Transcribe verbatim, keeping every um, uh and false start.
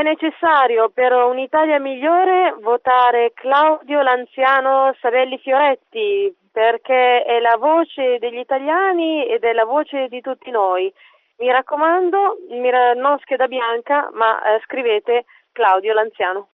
È necessario per un'Italia migliore votare Claudio l'anziano Sabelli Fioretti, perché è la voce degli italiani ed è la voce di tutti noi. Mi raccomando, non scheda bianca, ma scrivete Claudio l'anziano.